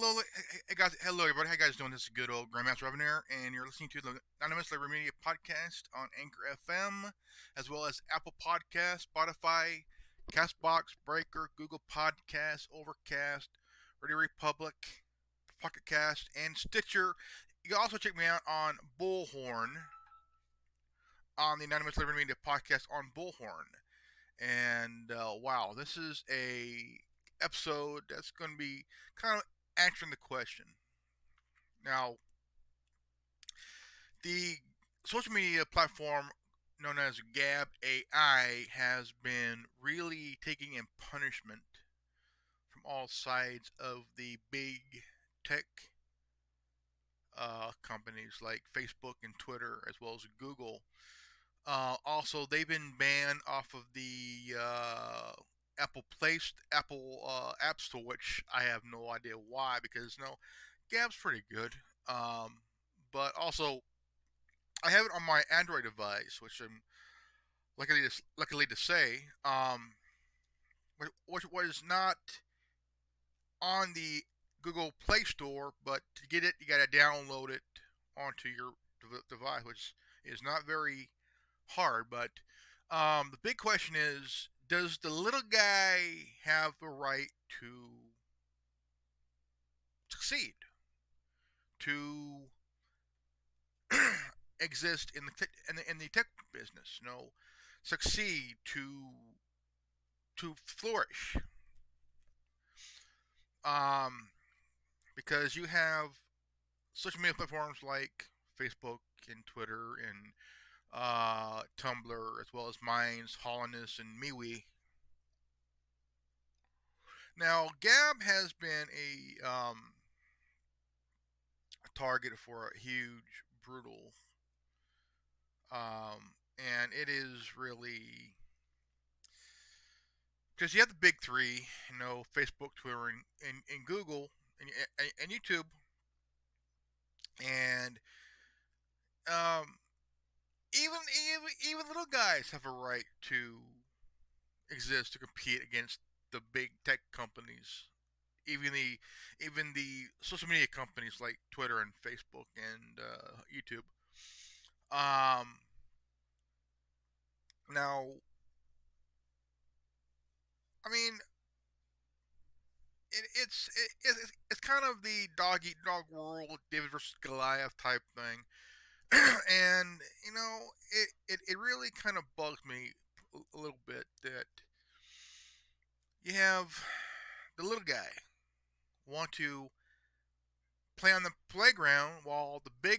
Hello, everybody. How you guys doing? This is good old Grandmaster Revenaire, and you're listening to the Anonymous Labor Media Podcast on Anchor FM, as well as Apple Podcasts, Spotify, CastBox, Breaker, Google Podcasts, Overcast, Ready Republic, Pocket Cast, and Stitcher. You can also check me out on Bullhorn, on the Anonymous Labor Media Podcast on Bullhorn. And, wow, this is a episode that's going to be kind of answering the question. Now, the social media platform known as Gab AI has been really taking in punishment from all sides of the big tech companies like Facebook and Twitter, as well as Google. Also, they've been banned off of the Apple App Store, which I have no idea why, because Gab's pretty good. But also, I have it on my Android device, which I'm luckily to say, which was not on the Google Play Store. But to get it, you gotta download it onto your device, which is not very hard. But the big question is, does the little guy have the right to succeed, to exist in the tech business? Succeed to flourish. Because you have social media platforms like Facebook and Twitter and Tumblr, as well as Vines, Holliness, and MeWe. Now, Gab has been a target for a huge, brutal, and it is really, because you have the big three, Facebook, Twitter, and Google, and YouTube, and Even little guys have a right to exist, to compete against the big tech companies, even the social media companies like Twitter and Facebook and YouTube. Now, I mean, it's kind of the dog-eat-dog world, David versus Goliath type thing. And, it really kind of bugs me a little bit that you have the little guy want to play on the playground while the big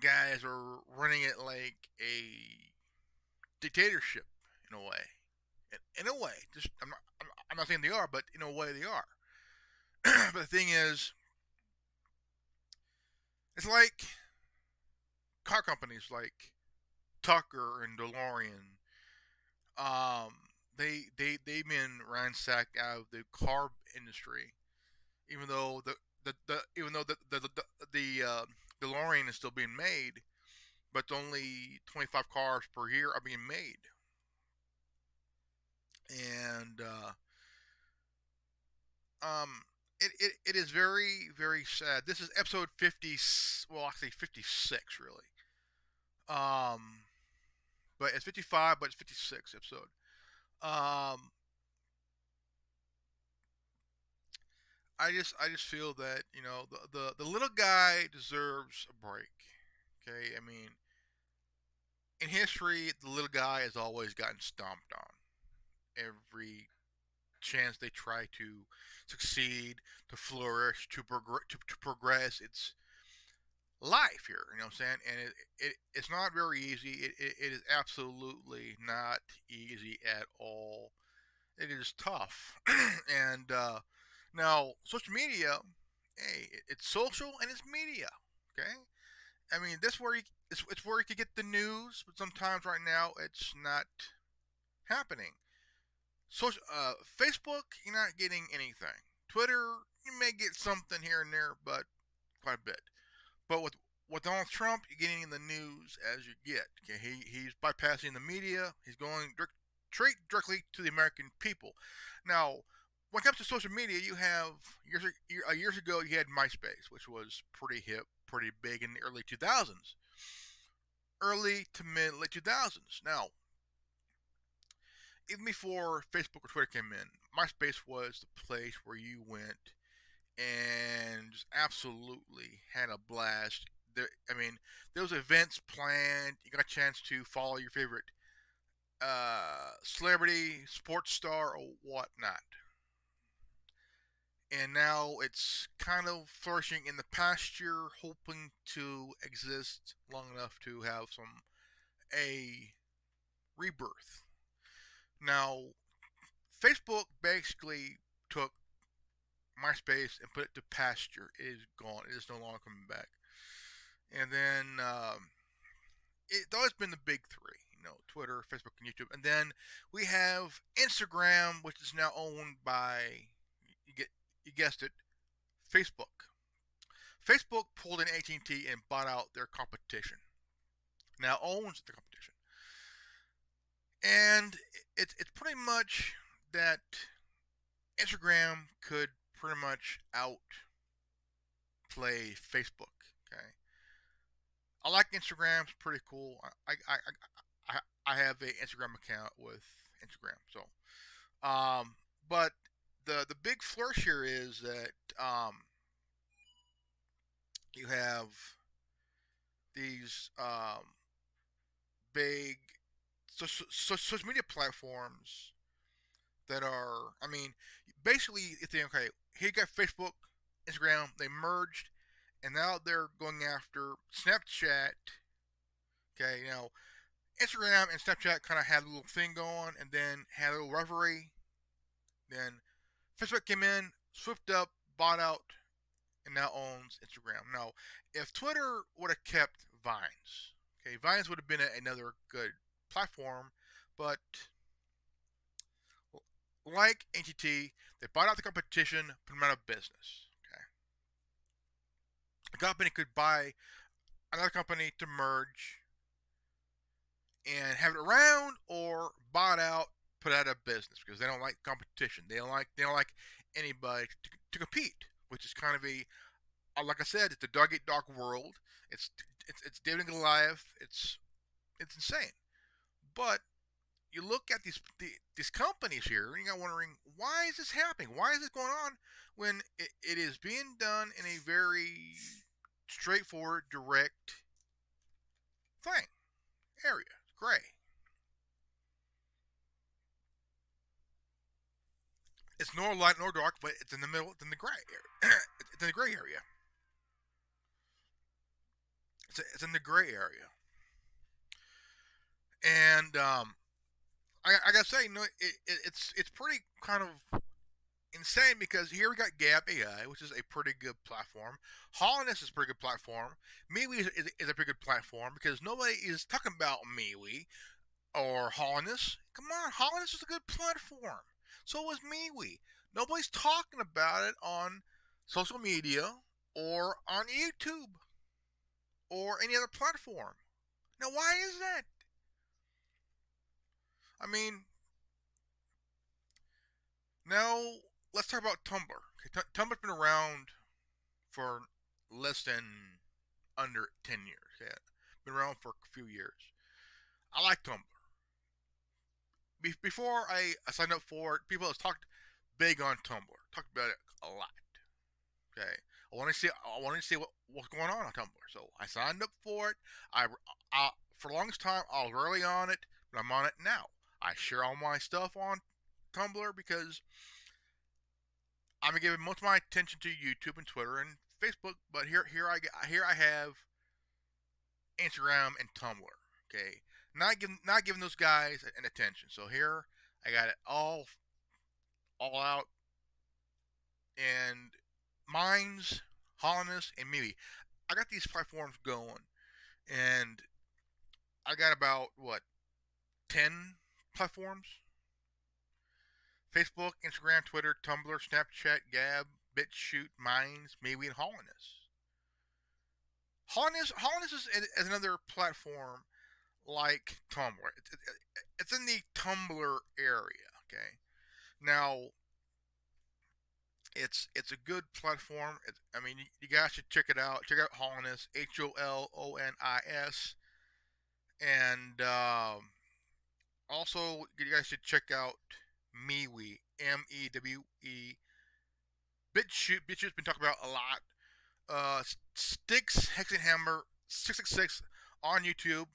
guys are running it like a dictatorship in a way. Just I'm not saying they are, but in a way they are. But the thing is, it's like car companies like Tucker and DeLorean. They've been ransacked out of the car industry, even though the DeLorean is still being made, but only 25 cars per year are being made. And It is very, very sad. This is episode 50, well, actually 56, really. But it's 55, but it's 56 episode. I just feel that, the little guy deserves a break. Okay? I mean, in history, the little guy has always gotten stomped on. Every chance they try to succeed, to flourish, to progress. It's life here, and it's not very easy. It is absolutely not easy at all. It is tough. And now, social media, hey, it's social and it's media. Okay, I mean, that's where it's where you can get the news, but sometimes right now it's not happening. Social, Facebook, you're not getting anything. Twitter, you may get something here and there, but quite a bit. But with Donald Trump, you're getting the news as you get. Okay, he's bypassing the media. He's going directly to the American people. Now, When it comes to social media, you have years ago you had MySpace, which was pretty hip, pretty big in the early 2000s, early to mid late 2000s. Now, even before Facebook or Twitter came in, MySpace was the place where you went and just absolutely had a blast. There was events planned. You got a chance to follow your favorite celebrity, sports star, or whatnot. And now it's kind of flourishing in the pasture, hoping to exist long enough to have a rebirth. Now, Facebook basically took MySpace and put it to pasture. It is gone. It is no longer coming back. And then it's always been the big three, Twitter, Facebook, and YouTube. And then we have Instagram, which is now owned by, you guessed it, Facebook. Facebook pulled in AT&T and bought out their competition. Now owns the competition. And it's pretty much that Instagram could pretty much outplay Facebook. Okay, I like Instagram; it's pretty cool. I have an Instagram account with Instagram. So, but the big flourish here is that you have these big social media platforms that are, basically, here you got Facebook, Instagram, they merged, and now they're going after Snapchat. Okay, Instagram and Snapchat kind of had a little thing going, and then had a little rivalry. Then Facebook came in, swooped up, bought out, and now owns Instagram. Now, if Twitter would have kept Vines, Vines would have been another good platform, but like AT&T, they bought out the competition, put them out of business. Okay, a company could buy another company to merge and have it around, or bought out, put out of business because they don't like competition. They don't like anybody to compete, which is kind of like I said, it's the dog eat dog world. It's David and Goliath. It's insane. But you look at these companies here, and you're wondering, why is this happening? Why is this going on when it is being done in a very straightforward, direct thing? Area. Gray. It's nor light nor dark, but it's in the middle. It's in the gray area. It's in the gray area. It's in the gray area. And I gotta say, it's pretty kind of insane because here we got Gab AI, which is a pretty good platform. Holliness is a pretty good platform. MeWe is a pretty good platform because nobody is talking about MeWe or Holliness. Come on, Holliness is a good platform. So is MeWe. Nobody's talking about it on social media or on YouTube or any other platform. Now, why is that? Now let's talk about Tumblr. Okay, Tumblr's been around for less than under 10 years. Okay, been around for a few years. I like Tumblr. Before I signed up for it, people have talked big on Tumblr. Talked about it a lot. Okay, I wanted to see what's going on Tumblr. So I signed up for it. I for the longest time I was rarely on it, but I'm on it now. I share all my stuff on Tumblr because I'm giving most of my attention to YouTube and Twitter and Facebook, but here I have Instagram and Tumblr. Okay, not giving those guys an attention. So here I got it all out, and Minds, Holliness, and MeWe. I got these platforms going, and I got about 10 platforms. Facebook, Instagram, Twitter, Tumblr, Snapchat, Gab, BitChute, Vines, MeWe, and Holliness. Holliness is another platform like Tumblr. It's in the Tumblr area, okay? Now, It's a good platform. You guys should check it out. Check out Holliness, Hollonis, and also you guys should check out MeWe, MEWE. BitChute's been talking about a lot. Sticks Hexenhammer 666 on YouTube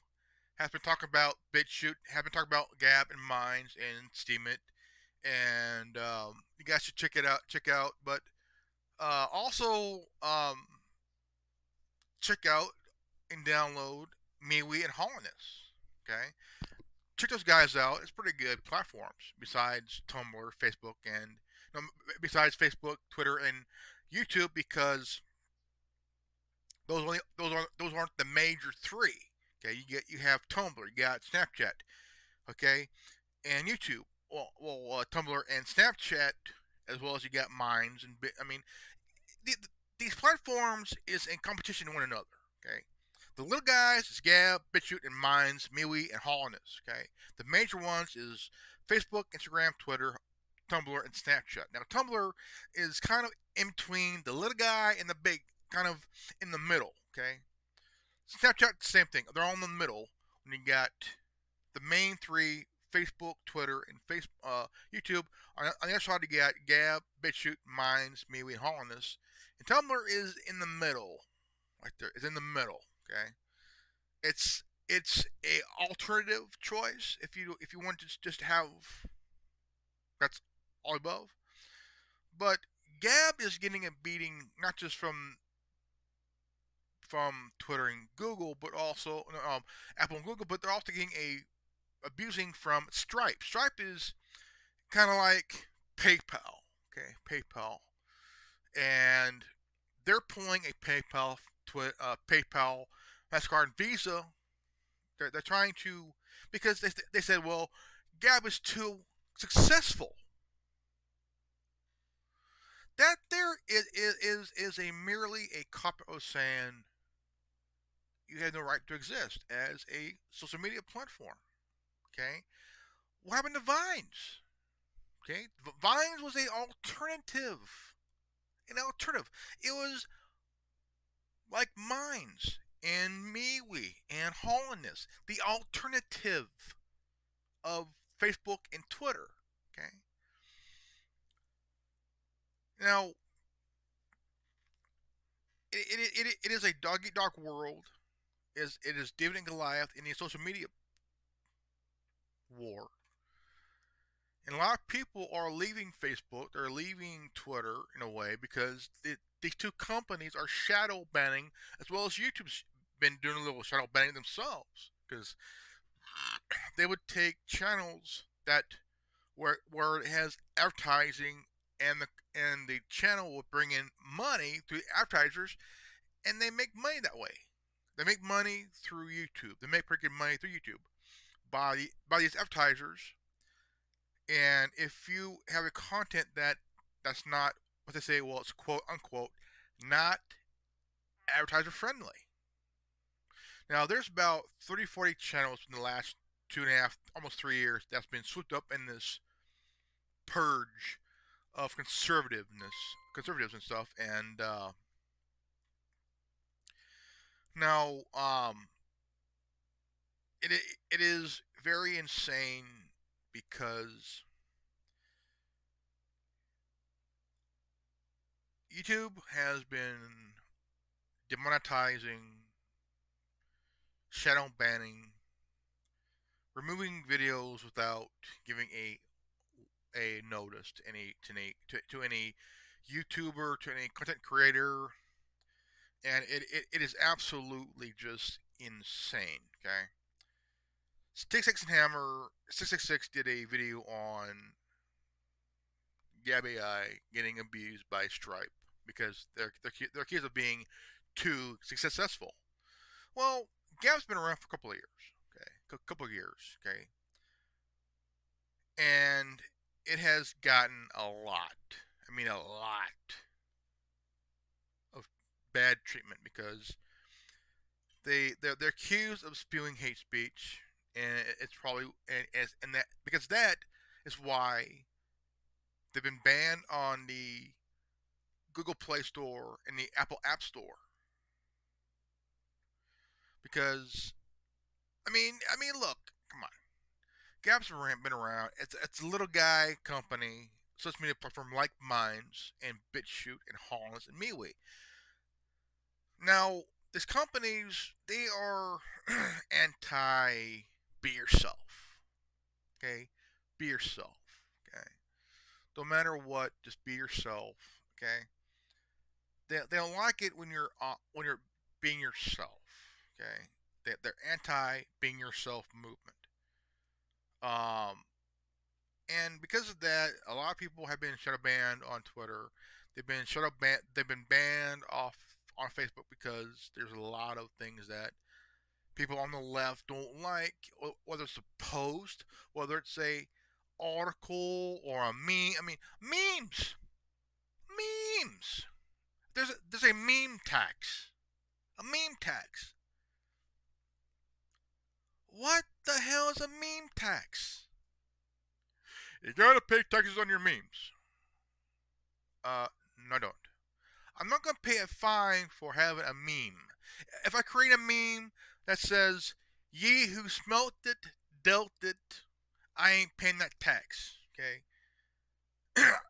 has been talking about BitChute, has been talking about Gab and Vines and Steam It, and you guys should check it out. But also check out and download MeWe and Holliness. Okay, check those guys out. It's pretty good platforms besides Tumblr, Facebook, and besides Facebook, Twitter, and YouTube, because those aren't the major three. Okay, you have Tumblr, you got Snapchat, okay, and YouTube. Well, Tumblr and Snapchat, as well as you got Vines and these platforms is in competition to one another. Okay, the little guys is Gab, BitChute, and Vines, MeWe, and Holliness. Okay, the major ones is Facebook, Instagram, Twitter, Tumblr, and Snapchat. Now, Tumblr is kind of in between the little guy and the big, kind of in the middle. Okay, Snapchat, same thing. They're all in the middle. And you got the main three: Facebook, Twitter, and YouTube. On the other side, you got Gab, BitChute, Vines, MeWe, and Holliness. And Tumblr is in the middle, right there. It's in the middle. Okay, it's a alternative choice if you want to just have that's all above. But Gab is getting a beating not just from Twitter and Google, but also Apple and Google. But they're also getting abusing from Stripe. Stripe is kind of like PayPal, okay? PayPal, and they're pulling a PayPal, PayPal, MasterCard, Visa. They're trying to, because they said, well, Gab is too successful. That there is a merely a cop of saying you have no right to exist as a social media platform. Okay, what happened to Vines? Okay, Vines was an alternative. It was like Vines and MeWe and Holliness, the alternative of Facebook and Twitter. Okay, now it is a dog-eat-dog world. It is David and Goliath in the social media war, and a lot of people are leaving Facebook, they're leaving Twitter in a way, because these two companies are shadow banning, as well as YouTube's been doing a little shadow banning themselves, because they would take channels that where it has advertising, and the channel will bring in money through advertisers, and they make money that way. They make money through YouTube. They make pretty good money through YouTube by these advertisers. And if you have a content that's not what they say, well, it's quote unquote not advertiser friendly. Now there's about 30-40 channels in the last 2.5, almost 3 years that's been swooped up in this purge of conservatives and stuff. And now It is very insane, because YouTube has been demonetizing, shadow banning, removing videos without giving a notice to any YouTuber, to any content creator, and it is absolutely just insane. Okay. Sticks and Hammer 666 did a video on Gab AI getting abused by Stripe because they're accused of being too successful. Well, Gab's been around for a couple of years, okay, and it has gotten a lot of bad treatment, because they're accused of spewing hate speech. And it's probably and that, because that is why they've been banned on the Google Play Store and the Apple App Store. Because, I mean, look, come on. Gap's been around. It's a little guy company, social media platform like Vines and BitChute and Holliness and MeWe. Now, these companies, they are anti-be yourself. Okay? Be yourself. Okay? Don't matter what, just be yourself. Okay? They don't like it when you're being yourself. Okay? They're anti-being yourself movement. And because of that, a lot of people have been shadow banned on Twitter. They've been banned off on Facebook because there's a lot of things that people on the left don't like, whether it's a post, whether it's a article or a meme. I mean, memes. There's a meme tax. A meme tax. What the hell is a meme tax? You gotta pay taxes on your memes. No, I don't. I'm not gonna pay a fine for having a meme. If I create a meme that says, "Ye who smelt it, dealt it," I ain't paying that tax. Okay?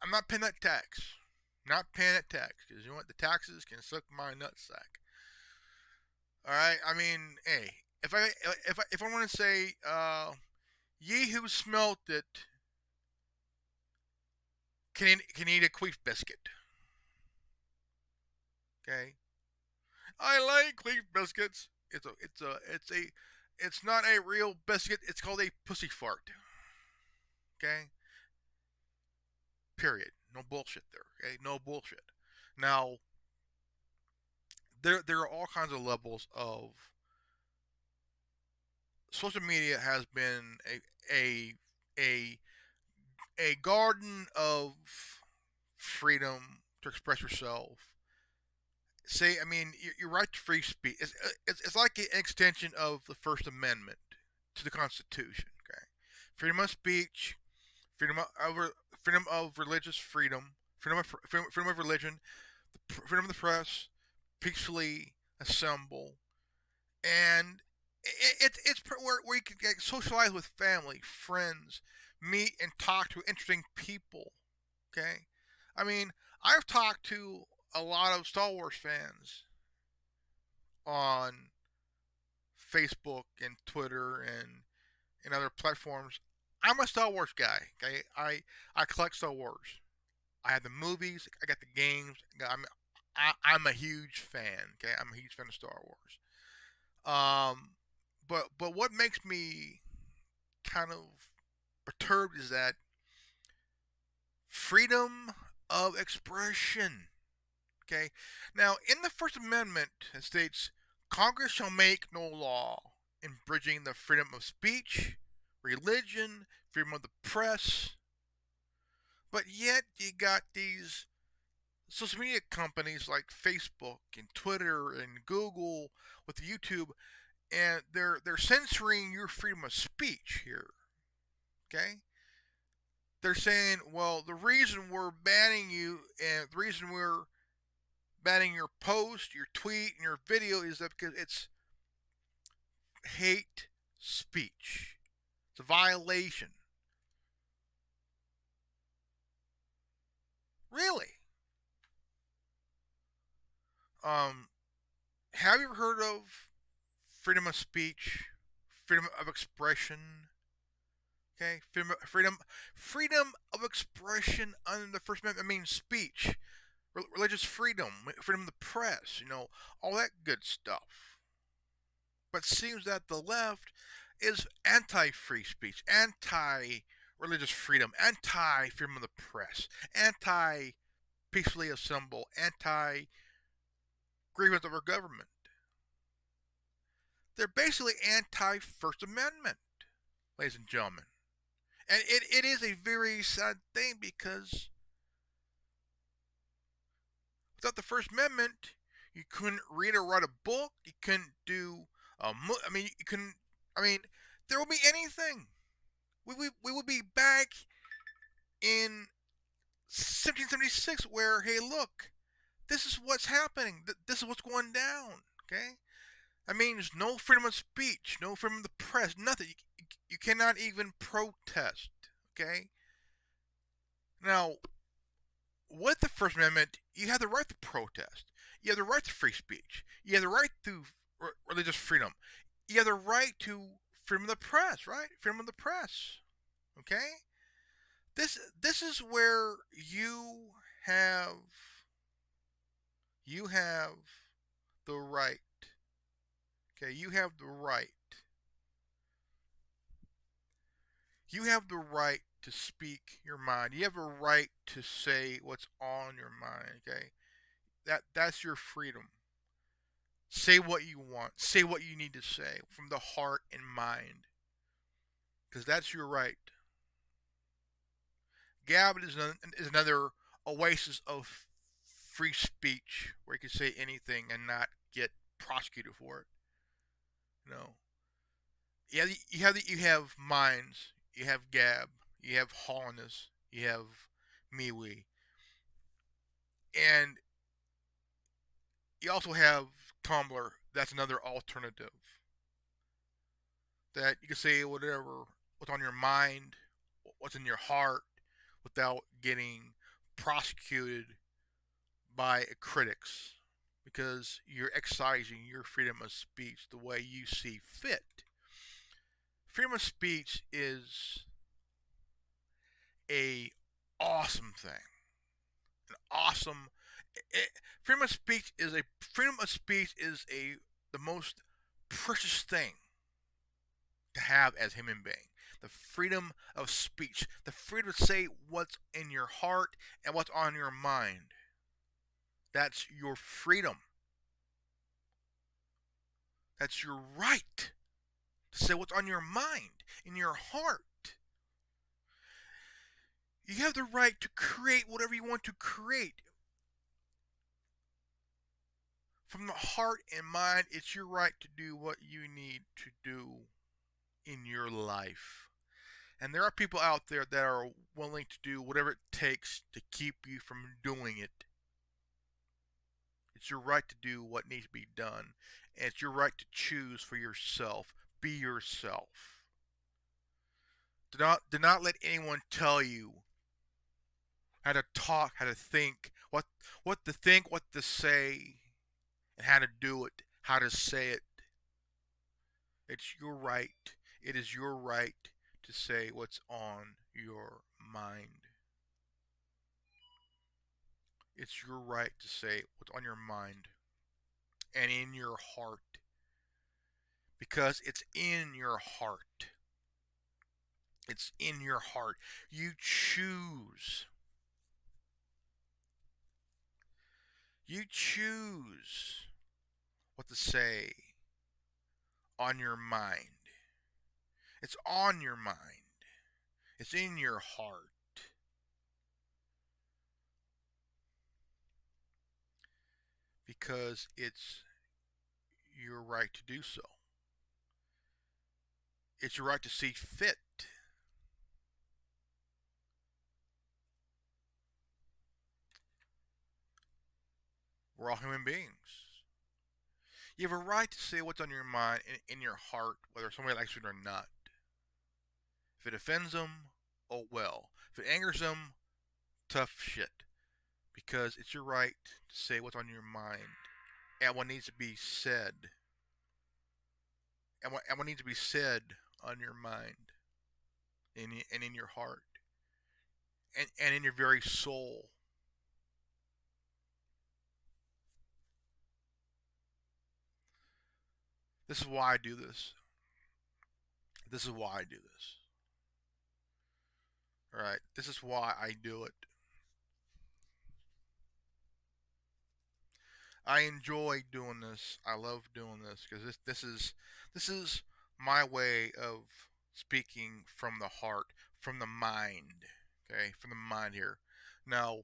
I'm not paying that tax. Not paying that tax. Because you know what? The taxes can suck my nutsack. Alright? I mean, hey. If I want to say, ye who smelt it can eat a queef biscuit. Okay, I like queef biscuits. It's not a real biscuit. It's called a pussy fart. Okay. Period. No bullshit there. Okay, no bullshit. Now, there are all kinds of levels of. Social media has been a garden of freedom to express yourself. Say, I mean, your right to free speech. It's like an extension of the First Amendment to the Constitution. Okay, freedom of speech, freedom of religious freedom, freedom of religion, freedom of the press, peacefully assemble, and. It's where you can socialize with family, friends, meet and talk to interesting people, okay? I mean, I've talked to a lot of Star Wars fans on Facebook and Twitter and other platforms. I'm a Star Wars guy, okay? I collect Star Wars. I have the movies. I got the games. I'm a huge fan, okay? I'm a huge fan of Star Wars. But what makes me kind of perturbed is that freedom of expression. Okay? Now, in the First Amendment, it states, Congress shall make no law abridging the freedom of speech, religion, freedom of the press. But yet, you got these social media companies like Facebook and Twitter and Google with YouTube. And they're censoring your freedom of speech here, okay? They're saying, well, the reason we're banning you and the reason we're banning your post, your tweet, and your video is that because it's hate speech. It's a violation. Really? Have you ever heard of freedom of speech, freedom of expression, okay, freedom of expression under the First Amendment, I mean speech, religious freedom, freedom of the press, you know, all that good stuff. But it seems that the left is anti-free speech, anti-religious freedom, anti-freedom of the press, anti-peacefully assemble, anti-grievance over government. They're basically anti-First Amendment, ladies and gentlemen. And it is a very sad thing because without the First Amendment, you couldn't read or write a book. You couldn't do a there would be anything. We would be back in 1776 where, hey, look, This is what's happening. This is what's going down, okay? I mean, there's no freedom of speech, no freedom of the press, nothing. You cannot even protest, okay? Now, with the First Amendment, you have the right to protest. You have the right to free speech. You have the right to religious freedom. You have the right to freedom of the press, right? Freedom of the press, okay? This is where you have the right. Okay, you have the right. You have the right to speak your mind. You have a right to say what's on your mind, okay? That's your freedom. Say what you want. Say what you need to say from the heart and mind. Because that's your right. Gab is another oasis of free speech where you can say anything and not get prosecuted for it. No. You have Vines. You have Gab. You have Holliness. You have MeWe. And you also have Tumblr. That's another alternative. That you can say whatever, what's on your mind, what's in your heart, without getting prosecuted by critics. Because you're exercising your freedom of speech the way you see fit. Freedom of speech is a awesome thing. Freedom of speech is the most precious thing to have as a human being. The freedom of speech. The freedom to say what's in your heart and what's on your mind. That's your freedom. That's your right to say what's on your mind, in your heart. You have the right to create whatever you want to create. From the heart and mind, it's your right to do what you need to do in your life. And there are people out there that are willing to do whatever it takes to keep you from doing it. It's your right to do what needs to be done. And it's your right to choose for yourself. Be yourself. Do not let anyone tell you how to talk, how to think, what to think, what to say, and how to do it, how to say it. It's your right. It is your right to say what's on your mind. It's your right to say what's on your mind and in your heart. Because it's in your heart. It's in your heart. You choose. You choose what to say on your mind. It's on your mind. It's in your heart. Because it's your right to do so. It's your right to see fit. We're all human beings. You have a right to say what's on your mind and in your heart, whether somebody likes it or not. If it offends them, oh well. If it angers them, tough shit. Because it's your right to say what's on your mind and what needs to be said. And what needs to be said on your mind and in your heart and in your very soul. This is why I do this. This is why I do this. Alright, this is why I do it. I enjoy doing this. I love doing this because this is my way of speaking from the heart, from the mind. Okay, from the mind here. Now,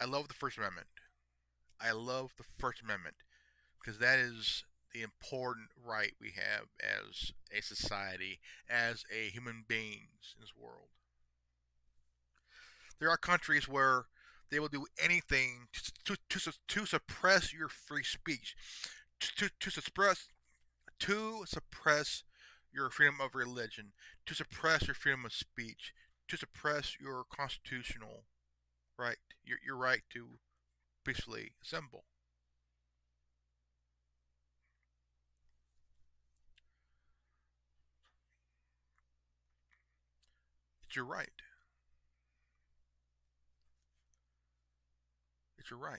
I love the First Amendment. I love the First Amendment because that is the important right we have as a society, as a human beings in this world. There are countries where they will do anything to suppress your free speech, to suppress your freedom of religion, to suppress your freedom of speech, to suppress your constitutional right, your right to peacefully assemble. It's your right. It's your right.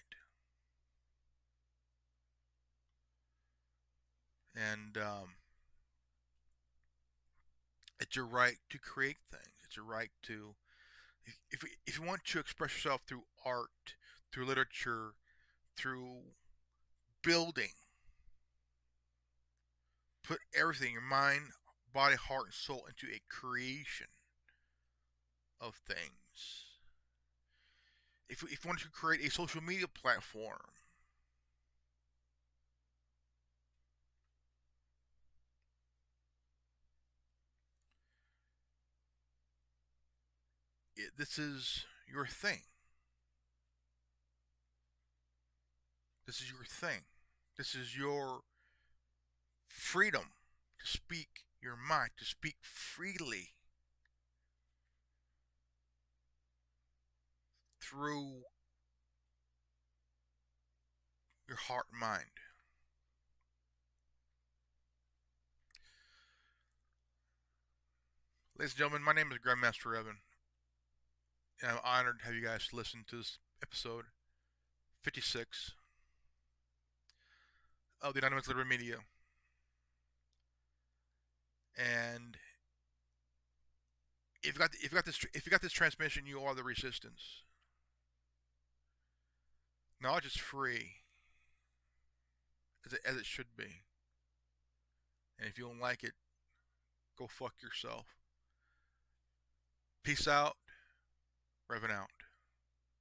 And it's your right to create things. It's your right to, if you want to express yourself through art, through literature, through building, put everything, your mind, body, heart, and soul into a creation of things. If you want to create a social media platform, this is your thing. This is your thing. This is your freedom to speak your mind, to speak freely through your heart and mind. Ladies and gentlemen, my name is Grandmaster Revenaire, and I'm honored to have you guys listen to this episode 56 of the Anonymous Labor Media. And if you got this transmission, you are the resistance. Knowledge is free, as it should be. And if you don't like it, go fuck yourself. Peace out. Revin out.